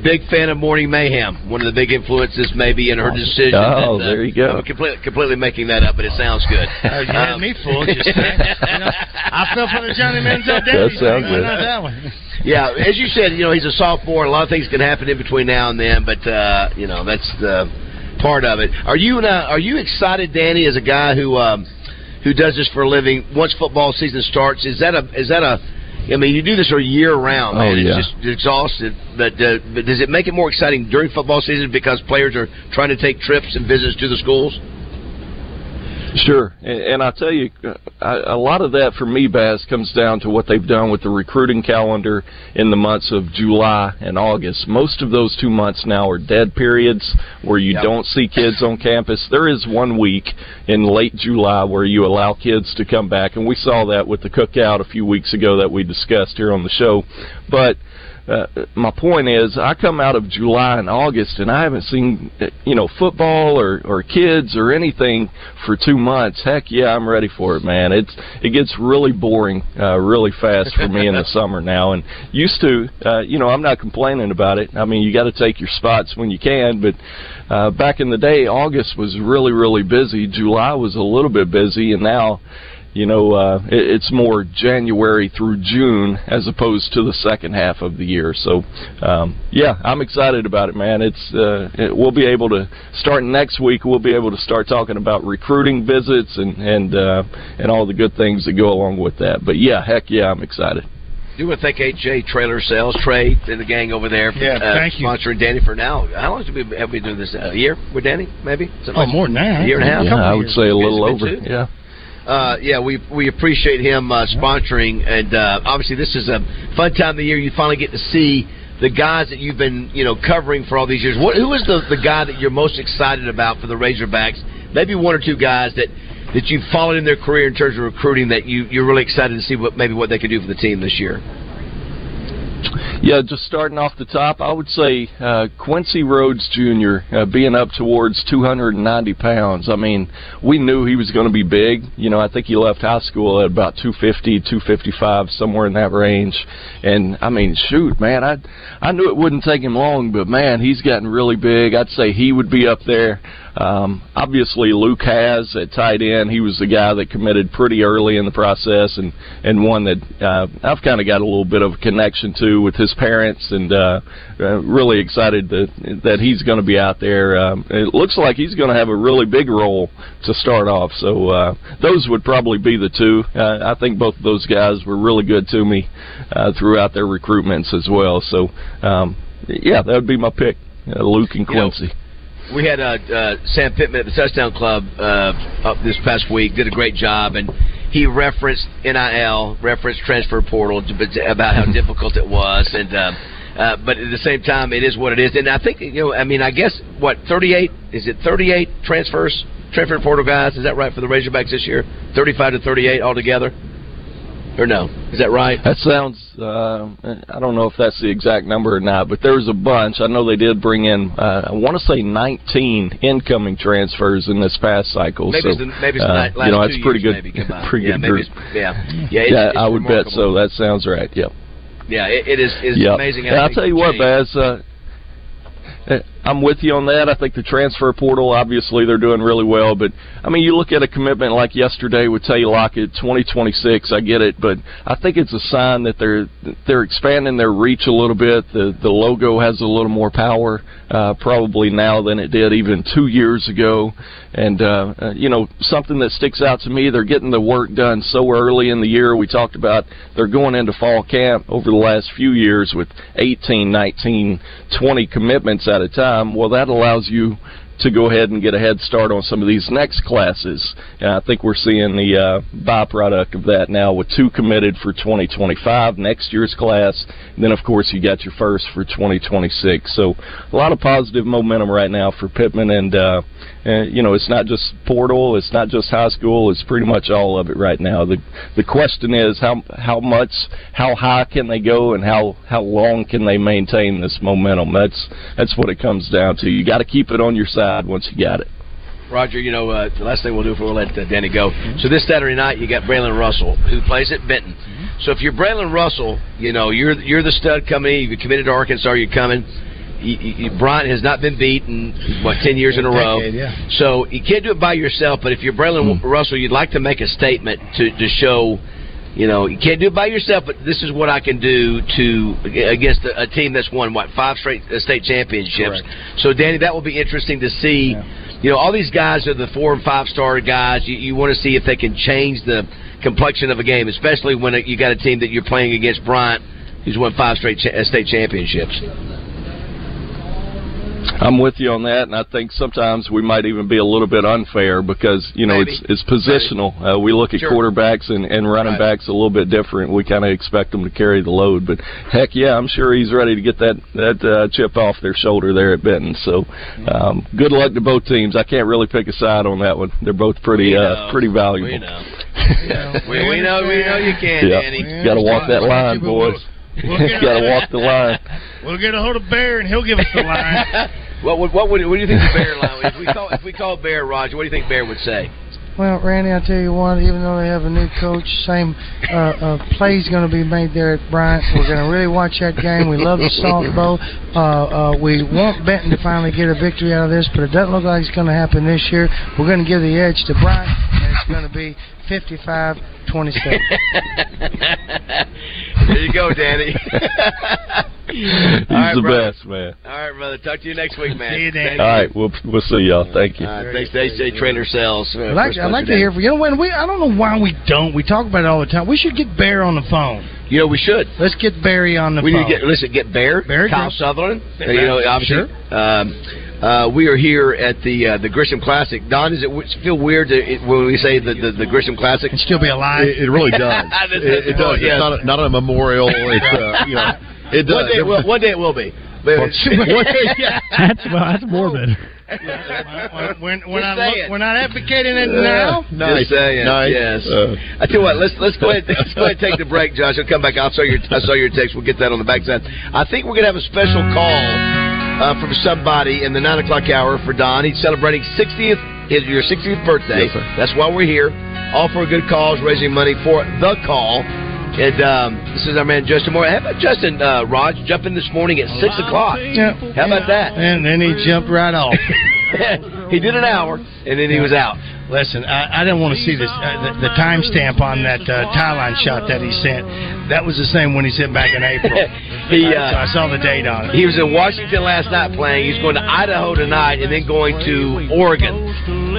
big fan of Morning Mayhem. One of the big influences, maybe, in her decision. Oh, that, uh, there you go. I'm completely, completely making that up, but it sounds good. Oh, you had um, me fooled. Just, you know, I fell for the Johnny Manziel Davies. That sounds good. Not that one. Yeah, as you said, you know, he's a sophomore. A lot of things can happen in between now and then, but uh, you know, that's the part of it. Are you uh, are you excited, Danny, as a guy who um, who does this for a living? Once football season starts, is that a is that a I mean, you do this year round, man. Oh, yeah. It's just exhausted. But, uh, but does it make it more exciting during football season because players are trying to take trips and visits to the schools? Sure. And, and I tell you, I, a lot of that for me, Baz, comes down to what they've done with the recruiting calendar in the months of July and August. Most of those two months now are dead periods where you yep. don't see kids on campus. There is one week in late July where you allow kids to come back, and we saw that with the cookout a few weeks ago that we discussed here on the show. But Uh, my point is, I come out of July and August, and I haven't seen, you know, football or, or kids or anything for two months. Heck, yeah, I'm ready for it, man. It's it gets really boring, uh, really fast for me in the summer now. And used to, uh, you know, I'm not complaining about it. I mean, you got to take your spots when you can. But uh, back in the day, August was really, really busy. July was a little bit busy, and now, you know, uh, it, it's more January through June as opposed to the second half of the year. So, um, yeah, I'm excited about it, man. It's uh, it, we'll be able to start next week. We'll be able to start talking about recruiting visits and and uh, and all the good things that go along with that. But yeah, heck yeah, I'm excited. Do want to thank H J Trailer Sales, Trey, and the gang over there for yeah, uh, sponsoring you. Danny for now. How long have we been doing this? A year with Danny, maybe? Something oh, like more than that. A year and a half? Yeah, I would say a little over, too. yeah. Uh, yeah, we we appreciate him uh, sponsoring, and uh, obviously this is a fun time of the year. You finally get to see the guys that you've been, you know, covering for all these years. What, who is the, the guy that you're most excited about for the Razorbacks? Maybe one or two guys that, that you've followed in their career in terms of recruiting that you, you're really excited to see what maybe what they could do for the team this year. Yeah, just starting off the top, I would say uh, Quincy Rhodes Junior Uh, being up towards two hundred ninety pounds. I mean, we knew he was going to be big. You know, I think he left high school at about two fifty, two fifty-five, somewhere in that range. And, I mean, shoot, man, I I knew it wouldn't take him long, but, man, he's gotten really big. I'd say he would be up there. Um, obviously, Luke Haas at tight end, he was the guy that committed pretty early in the process and, and one that uh, I've kind of got a little bit of a connection to with his parents, and uh, uh, really excited that, that he's going to be out there. Um, it looks like he's going to have a really big role to start off, so uh, those would probably be the two. Uh, I think both of those guys were really good to me uh, throughout their recruitments as well, so um, yeah, that would be my pick, uh, Luke and Quincy. You know, we had uh, uh, Sam Pittman at the Touchdown Club uh, up this past week, did a great job, and he referenced N I L, referenced transfer portal, about how difficult it was. and um, uh, But at the same time, it is what it is. And I think, you know, I mean, I guess, what, thirty-eight? Is it thirty-eight transfers, transfer portal guys? Is that right for the Razorbacks this year? thirty-five to thirty-eight altogether? Or no? Is that right? That sounds, uh, I don't know if that's the exact number or not, but there was a bunch. I know they did bring in, uh, I want to say nineteen incoming transfers in this past cycle. Maybe so, it's the maybe it's uh, last you know, that's two pretty years, good, maybe. Pretty yeah, good maybe yeah, yeah, yeah, it's, yeah it's I would bet so. That sounds right, yep. Yeah, it, it is it's yep. amazing. How and I'll tell you change. what, Baz, uh, I'm with you on that. I think the transfer portal, obviously, they're doing really well. But, I mean, you look at a commitment like yesterday with Tay Lockett, twenty twenty-six, I get it. But I think it's a sign that they're they're expanding their reach a little bit. The, the logo has a little more power uh, probably now than it did even two years ago. And, uh, you know, something that sticks out to me, they're getting the work done so early in the year. We talked about they're going into fall camp over the last few years with eighteen, nineteen, twenty commitments at a time. Well, that allows you to go ahead and get a head start on some of these next classes. And I think we're seeing the uh, byproduct of that now with two committed for twenty twenty-five, next year's class. And then, of course, you got your first for twenty twenty-six. So a lot of positive momentum right now for Pittman. And, uh, and you know, it's not just portal. It's not just high school. It's pretty much all of it right now. The the question is how how much, how high can they go and how, how long can they maintain this momentum? That's, that's what it comes down to. You got to keep it on your side once you got it. Roger, you know, uh, the last thing we'll do before we let uh, Danny go. Mm-hmm. So this Saturday night you got Braylon Russell, who plays at Benton. Mm-hmm. So if you're Braylon Russell, you know, you're you're the stud coming in. You've committed to Arkansas. You're coming. You, you, Bryant has not been beaten, what, ten years in a row. Decade, yeah. So you can't do it by yourself, but if you're Braylon mm-hmm. Russell, you'd like to make a statement to, to show, you know, you can't do it by yourself, but this is what I can do to against a, a team that's won, what, five straight state championships. Correct. So, Danny, that will be interesting to see. Yeah. You know, all these guys are the four- and five-star guys. You, you want to see if they can change the complexion of a game, especially when you got a team that you're playing against Bryant, who's won five straight cha- state championships. I'm with you on that, and I think sometimes we might even be a little bit unfair because, you know, Maybe. it's it's positional. Uh, we look at sure. quarterbacks and, and running right. backs a little bit different. We kind of expect them to carry the load. But, heck, yeah, I'm sure he's ready to get that, that uh, chip off their shoulder there at Benton. So um, good luck to both teams. I can't really pick a side on that one. They're both pretty uh, pretty valuable. We know. We know. we, we know. We know you can, yeah. Danny. Got to walk that line, boys. We'll you got to walk the line. We'll get a hold of Bear, and he'll give us the line. what, what, what, what do you think the Bear line would be? If we call, if we call Bear, Roger, what do you think Bear would say? Well, Randy, I'll tell you what, even though they have a new coach, same uh, uh, play's going to be made there at Bryant. We're going to really watch that game. We love the Salt Bowl. Uh, uh, we want Benton to finally get a victory out of this, but it doesn't look like it's going to happen this year. We're going to give the edge to Bryant, and it's going to be fifty-five twenty-seven. There you go, Danny. He's right, the brother. Best, man. All right, brother. Talk to you next week, man. See you, Danny. All right, we'll, we'll see y'all. Thank you. All right, thanks, A J Trainer Sales. I'd like, I'd like to hear from you. You know, when we, I don't know why we don't. We talk about it all the time. We should get Bear on the phone. You know, we should. Let's get Barry on the we phone. We need to get, listen, get Bear, Bear Kyle Griff. Sutherland. Bear. You know, obviously. Sure. Um, Uh, we are here at the uh, the Grisham Classic. Don, does it w- feel weird to, it, when we say the, the, the Grisham Classic? It still be alive. It, it really does. it, it, it does. Yes. It's not a, not a memorial. It's, uh, you know, it does. One day it will, one day it will be. that's, well, that's morbid. we're, we're, we're, not, we're not advocating it now. Uh, nice, saying, nice. Yes. Uh, I tell you what. Let's let's go ahead. Let's go ahead and take the break, Josh. I'll come back. I'll show your I saw your text. We'll get that on the backside. I think we're gonna have a special call. Uh, from somebody in the nine o'clock hour for Don. He's celebrating sixtieth, his, your sixtieth birthday. Yes, sir. That's why we're here. All for a good cause, raising money for the call. And um, this is our man Justin Moore. How about Justin uh, Raj jumping this morning at six o'clock? Yep. How about that? And then he jumped right off. He did an hour, and then he was out. Listen, I, I didn't want to see this. Uh, the the timestamp on that uh, tie line shot that he sent, that was the same one he sent back in April. he, uh, so I saw the date on it. He was in Washington last night playing. He's going to Idaho tonight and then going to Oregon.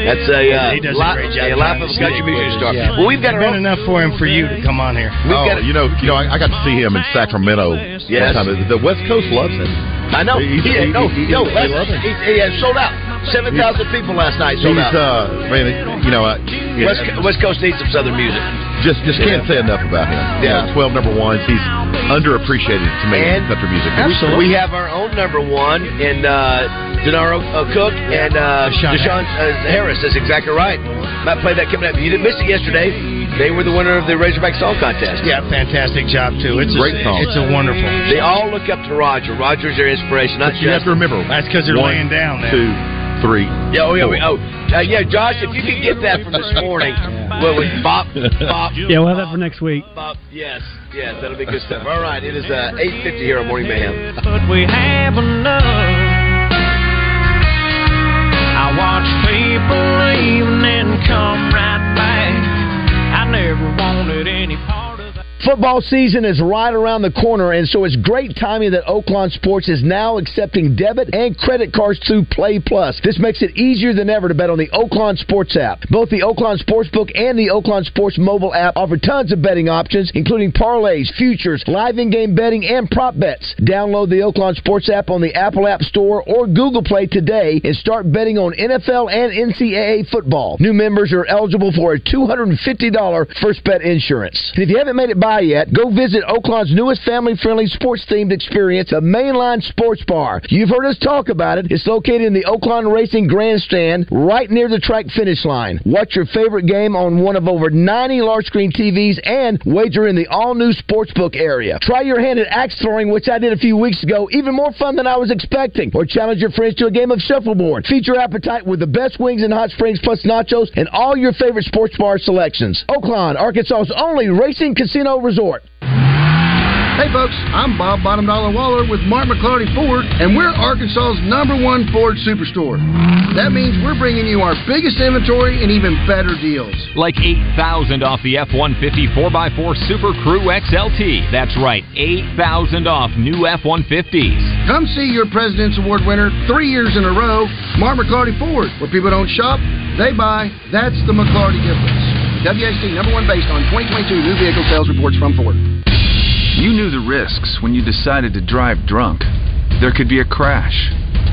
That's a, uh, he does li- a great job. A life of a country music star. Yeah. Well, we've got been enough for him for you to come on here. We've oh, got you know, you know, I, I got to see him in Sacramento. Yes. One time. The West Coast loves him. I know. He, he, he, no, he, no, he, he, loves him. He, he has sold out. Seven thousand people last night sold out. Uh, man, you know, uh, yeah. West, West Coast needs some Southern music. Just, just yeah. can't say enough about him. Yeah, yeah. Twelve number ones. He's underappreciated to me in country music. Absolutely. We have our own number one in uh, Denaro uh, Cook and uh, Deshaun, Deshaun uh, Harris. That's exactly right. Might play that coming up. You didn't miss it yesterday. They were the winner of the Razorback Song Contest. Yeah, fantastic job, too. It's great a, song. It's a wonderful. They all look up to Roger. Roger's their inspiration. Not but you just, have to remember. That's because they're one, laying down now. Two, three, yeah, oh, yeah, we, oh. Uh, yeah, Josh, if you could get that from this morning. Well, with Bop, Bop. Yeah, we'll have that for next week. Bop, yes, yes, that'll be good stuff. All right, it is uh, eight fifty here on Morning Mayhem. But we have enough. watch people leave and then come right back. I never wanted any part of that. Football season is right around the corner, and so it's great timing that Oaklawn Sports is now accepting debit and credit cards through Play Plus. This makes it easier than ever to bet on the Oaklawn Sports app. Both the Oaklawn Sportsbook and the Oaklawn Sports mobile app offer tons of betting options, including parlays, futures, live in-game betting, and prop bets. Download the Oaklawn Sports app on the Apple App Store or Google Play today and start betting on N F L and N C double A football. New members are eligible for a two hundred fifty dollars first bet insurance. And if you haven't made it buy yet, go visit Oaklawn's newest family-friendly sports-themed experience, the Mainline Sports Bar. You've heard us talk about it. It's located in the Oaklawn Racing Grandstand, right near the track finish line. Watch your favorite game on one of over ninety large-screen T Vs and wager in the all-new sportsbook area. Try your hand at axe throwing, which I did a few weeks ago, even more fun than I was expecting. Or challenge your friends to a game of shuffleboard. Feed your appetite with the best wings and hot springs plus nachos and all your favorite sports bar selections. Oaklawn, Arkansas's only racing casino resort. Hey folks, I'm Bob Bottom Dollar Waller with Mark McClarty Ford, and we're Arkansas's number one Ford Superstore. That means we're bringing you our biggest inventory and even better deals. Like eight thousand off the F one fifty four by four Super Crew X L T. That's right, eight thousand off new F one fifties. Come see your President's Award winner three years in a row, Mark McClarty Ford. Where people don't shop, they buy. That's the McClarty difference. W A C number one based on twenty twenty-two new vehicle sales reports from Ford. You knew the risks when you decided to drive drunk. There could be a crash.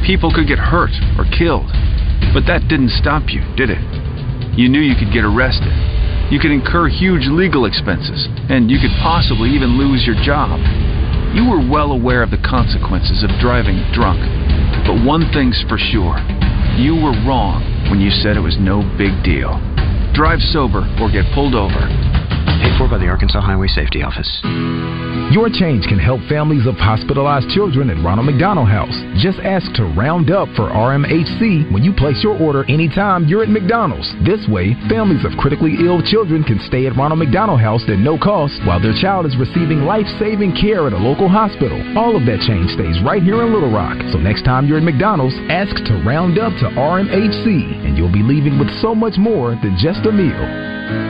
People could get hurt or killed. But that didn't stop you, did it? You knew you could get arrested. You could incur huge legal expenses. And you could possibly even lose your job. You were well aware of the consequences of driving drunk. But one thing's for sure. You were wrong when you said it was no big deal. Drive sober or get pulled over. Paid for by the Arkansas Highway Safety Office. Your change can help families of hospitalized children at Ronald McDonald House. Just ask to round up for R M H C when you place your order anytime you're at McDonald's. This way, families of critically ill children can stay at Ronald McDonald House at no cost while their child is receiving life-saving care at a local hospital. All of that change stays right here in Little Rock. So next time you're at McDonald's, ask to round up to R M H C, and you'll be leaving with so much more than just a meal.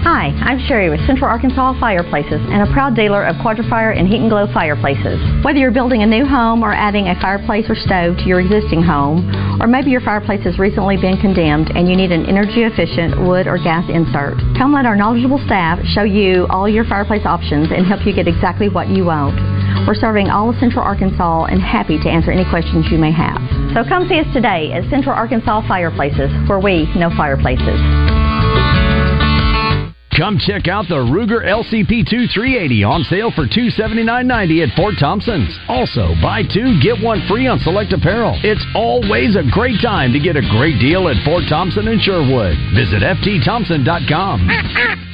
Hi, I'm Sherry with Central Arkansas Fireplaces and a proud dealer of Quadrifire and Heat and Glow fireplaces. Whether you're building a new home or adding a fireplace or stove to your existing home, or maybe your fireplace has recently been condemned and you need an energy-efficient wood or gas insert, come let our knowledgeable staff show you all your fireplace options and help you get exactly what you want. We're serving all of Central Arkansas and happy to answer any questions you may have. So come see us today at Central Arkansas Fireplaces, where we know fireplaces. Come check out the Ruger L C P two three eighty on sale for two hundred seventy-nine dollars and ninety cents at Fort Thompson's. Also, buy two, get one free on select apparel. It's always a great time to get a great deal at Fort Thompson and Sherwood. Visit f t thompson dot com.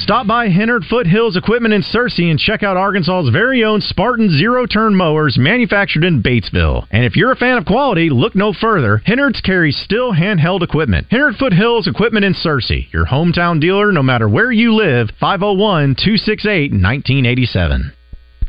Stop by Hennard Foothills Equipment in Searcy and check out Arkansas's very own Spartan zero-turn mowers manufactured in Batesville. And if you're a fan of quality, look no further. Hennard's carries still handheld equipment. Hennard Foothills Equipment in Searcy, your hometown dealer no matter where you live. five oh one, two six eight, one nine eight seven.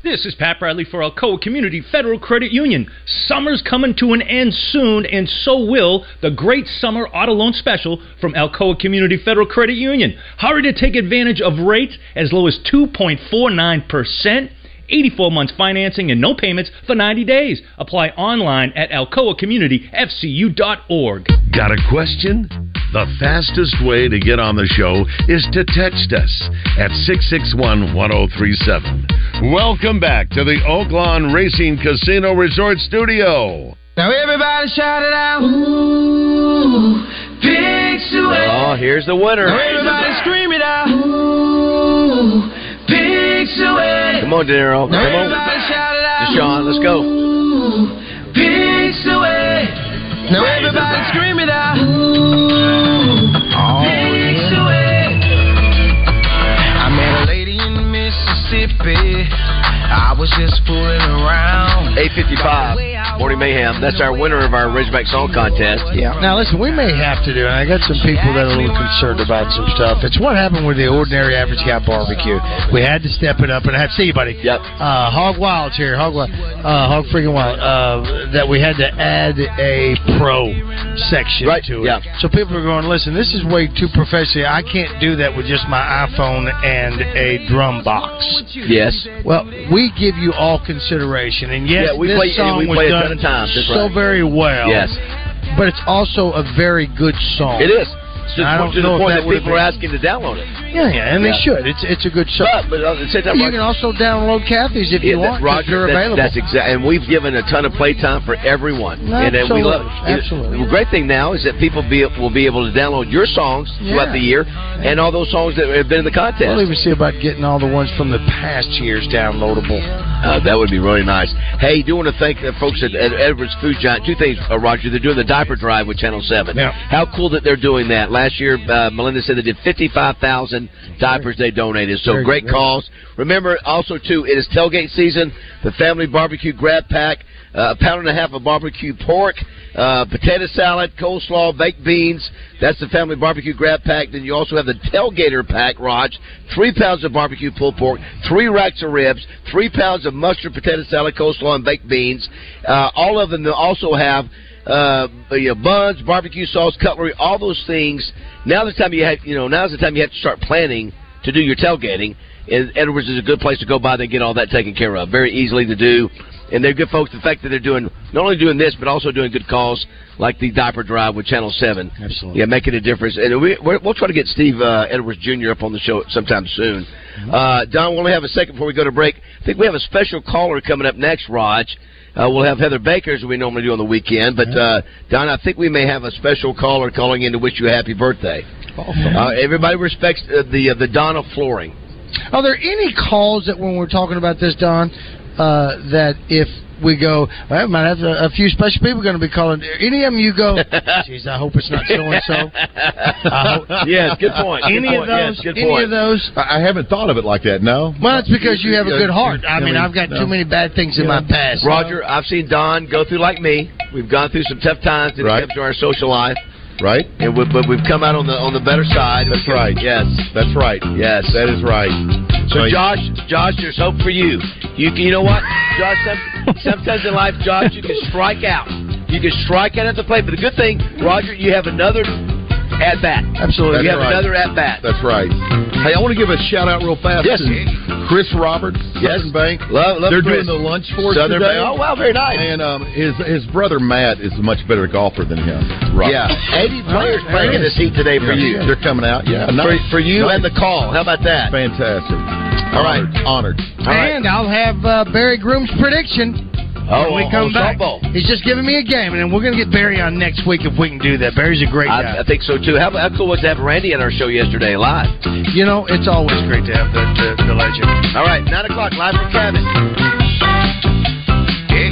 This is Pat Bradley for Alcoa Community Federal Credit Union. Summer's coming to an end soon, and so will the great summer auto loan special from Alcoa Community Federal Credit Union. Hurry to take advantage of rates as low as two point four nine percent, eighty-four months financing, and no payments for ninety days. Apply online at alcoa community f c u dot org. Got a question? The fastest way to get on the show is to text us at six six one, one oh three seven. Welcome back to the Oaklawn Racing Casino Resort Studio. Now everybody shout it out. Ooh, picks away. Oh, here's the winner. Now everybody scream it out. Ooh, picks away. Come on, Darryl. Come on. Everybody shout it out. Deshaun, let's go. Ooh, picks away. Now everybody scream it out. Ooh. was just fooling around. eight fifty-five, Morning Mayhem. That's our winner of our Razorback Song Contest. Yeah. Now, listen, we may have to do, and I got some people that are a little concerned about some stuff. It's what happened with the Ordinary Average Guy Barbecue. We had to step it up, and I have to see you, buddy. Yep. Uh, Hog Wild's here. Hog Wild. Uh, Hog freaking Wild. Uh, that we had to add a pro section right. to it. Yeah. So people are going, listen, this is way too professional. I can't do that with just my iPhone and a drum box. Yes. Well, we give you all consideration, and yes, yeah, we this play, song we was play done a ton of times. That's so right. very well. Yes, but it's also a very good song. It is. So I don't to know the point if that, that people are asking to download it. Yeah, yeah, and yeah. they should. It's it's a good song. But, but uh, it's that you can also download Kathy's if yeah, you want. Roger, they're available. That's exactly. And we've given a ton of playtime for everyone, no, and, and we love it. Absolutely. The great thing now is that people be, will be able to download your songs yeah. throughout the year, and all those songs that have been in the contest. We'll even see about getting all the ones from the past years downloadable. Uh, that would be really nice. Hey, do want to thank the folks at, at Edwards Food Giant. Two things, uh, Roger. They're doing the diaper drive with Channel seven. Yeah. How cool that they're doing that. Last year, uh, Melinda said they did fifty-five thousand diapers they donated. So great cause. Remember, also, too, it is tailgate season. The family barbecue grab pack, uh, a pound and a half of barbecue pork, uh, potato salad, coleslaw, baked beans. That's the family barbecue grab pack. Then you also have the tailgater pack, Raj. Three pounds of barbecue pulled pork, three racks of ribs, three pounds of mustard, potato salad, coleslaw, and baked beans. Uh, all of them they'll also have. Uh, you know, buns, barbecue sauce, cutlery, all those things. Now's the time you have, you know, now's the time you have to start planning to do your tailgating. And Edwards is a good place to go by and get all that taken care of. Very easily to do. And they're good folks. The fact that they're doing, not only doing this, but also doing good calls like the diaper drive with Channel seven. Absolutely. Yeah, making a difference. And we, we're, we'll try to get Steve uh, Edwards Junior up on the show sometime soon. Uh, Don, we'll only have a second before we go to break. I think we have a special caller coming up next, Raj. Uh, we'll have Heather Baker, as we normally do on the weekend. But, uh, Don, I think we may have a special caller calling in to wish you a happy birthday. Awesome. Uh, everybody respects uh, the uh, the Don of flooring. Are there any calls that when we're talking about this, Don, uh, that if we go, well, I might have a, a few special people going to be calling. Any of them you go, geez, I hope it's not so-and-so. Yes, good point. Any good of point. those? Yes, good any point. of those? I haven't thought of it like that, no. Well, it's because you have a good heart. I mean, I've got no. too many bad things yeah. in my past. Roger, I've seen Don go through like me. We've gone through some tough times in right. terms of our social life. Right? And we, but we've come out on the on the better side. That's right. Yes. That's right. Yes. That is right. So, so Josh, Josh, there's hope for you. You you know what? Josh, some, sometimes in life, Josh, you can strike out. You can strike out at the plate. But the good thing, Roger, you have another at-bat. Absolutely. That's you have right. another at-bat. That's right. Hey, I want to give a shout-out real fast yes. to Chris Roberts, yes. Southern Bank. Love, love They're Chris. doing the lunch for us Southern today. Bank. Oh, wow, very nice. And um, his his brother, Matt, is a much better golfer than him. Right. Yeah. eighty players right. playing in this heat today for yeah. you. They're coming out, yeah. Nice. For, for you nice. and the call. How about that? Fantastic. All right. Honored. Honored. All right. And I'll have uh, Barry Groom's prediction. Oh, when we come oh, back. Softball. He's just giving me a game, and then we're going to get Barry on next week if we can do that. Barry's a great guy. I, I think so, too. How, how cool was to have Randy on our show yesterday live? You know, it's always great to have the, the, the legend. All right, nine o'clock, live from Cabot. Hey.